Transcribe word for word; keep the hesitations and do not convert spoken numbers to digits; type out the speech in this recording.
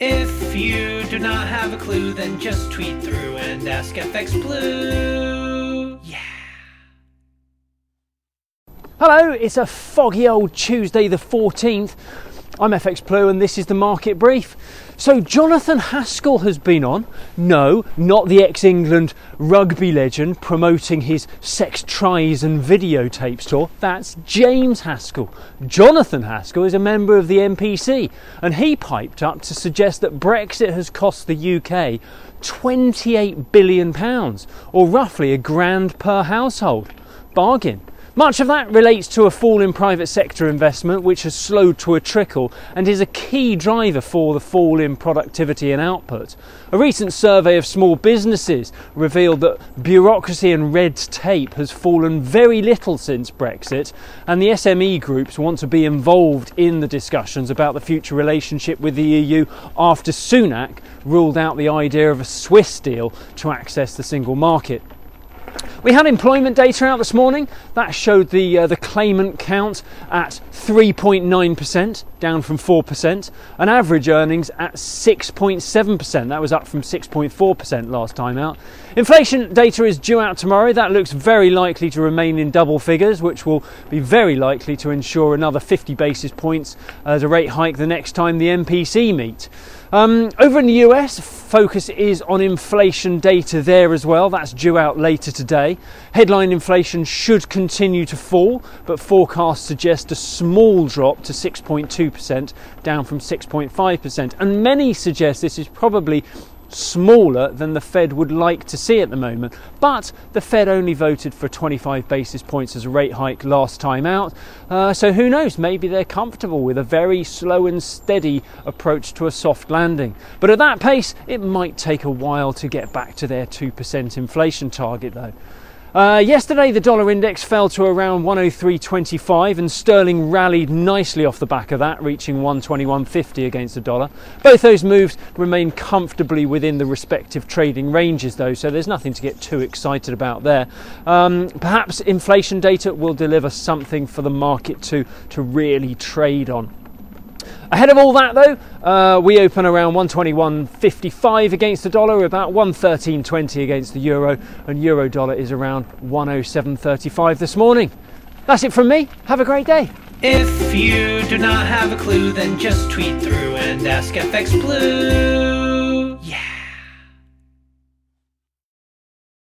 If you do not have a clue, then just tweet through and ask F X Blue. Yeah. Hello, it's a foggy old Tuesday the fourteenth. I'm F X Blue and this is the Market Brief. So Jonathan Haskell has been on. No, not the ex-England rugby legend promoting his sex tries and videotapes tour. That's James Haskell. Jonathan Haskell is a member of the M P C and he piped up to suggest that Brexit has cost the U K twenty-eight billion pounds, or roughly a grand per household. Bargain. Much of that relates to a fall in private sector investment, which has slowed to a trickle and is a key driver for the fall in productivity and output. A recent survey of small businesses revealed that bureaucracy and red tape has fallen very little since Brexit, and the S M E groups want to be involved in the discussions about the future relationship with the E U after Sunak ruled out the idea of a Swiss deal to access the single market. We had employment data out this morning. That showed the uh, the claimant count at three point nine percent, down from four percent, and average earnings at six point seven percent. That was up from six point four percent last time out. Inflation data is due out tomorrow. That looks very likely to remain in double figures, which will be very likely to ensure another fifty basis points as a rate hike the next time the M P C meet. Um, over in the U S, focus is on inflation data there as well. That's due out later today. Headline inflation should continue to fall, but forecasts suggest a small drop to six point two percent, down from six point five percent. And many suggest this is probably smaller than the Fed would like to see at the moment, but the Fed only voted for twenty-five basis points as a rate hike last time out, uh, so who knows, maybe they're comfortable with a very slow and steady approach to a soft landing. But at that pace it might take a while to get back to their two percent inflation target though. Uh, yesterday the dollar index fell to around one oh three twenty-five and sterling rallied nicely off the back of that, reaching one twenty-one fifty against the dollar. Both those moves remain comfortably within the respective trading ranges though, so there's nothing to get too excited about there. Um, perhaps inflation data will deliver something for the market to, to really trade on. Ahead of all that though, uh, we open around one twenty-one fifty-five against the dollar, about one thirteen twenty against the euro, and euro dollar is around one oh seven thirty-five this morning. That's it from me. Have a great day. If you do not have a clue, then just tweet through and ask F X Blue.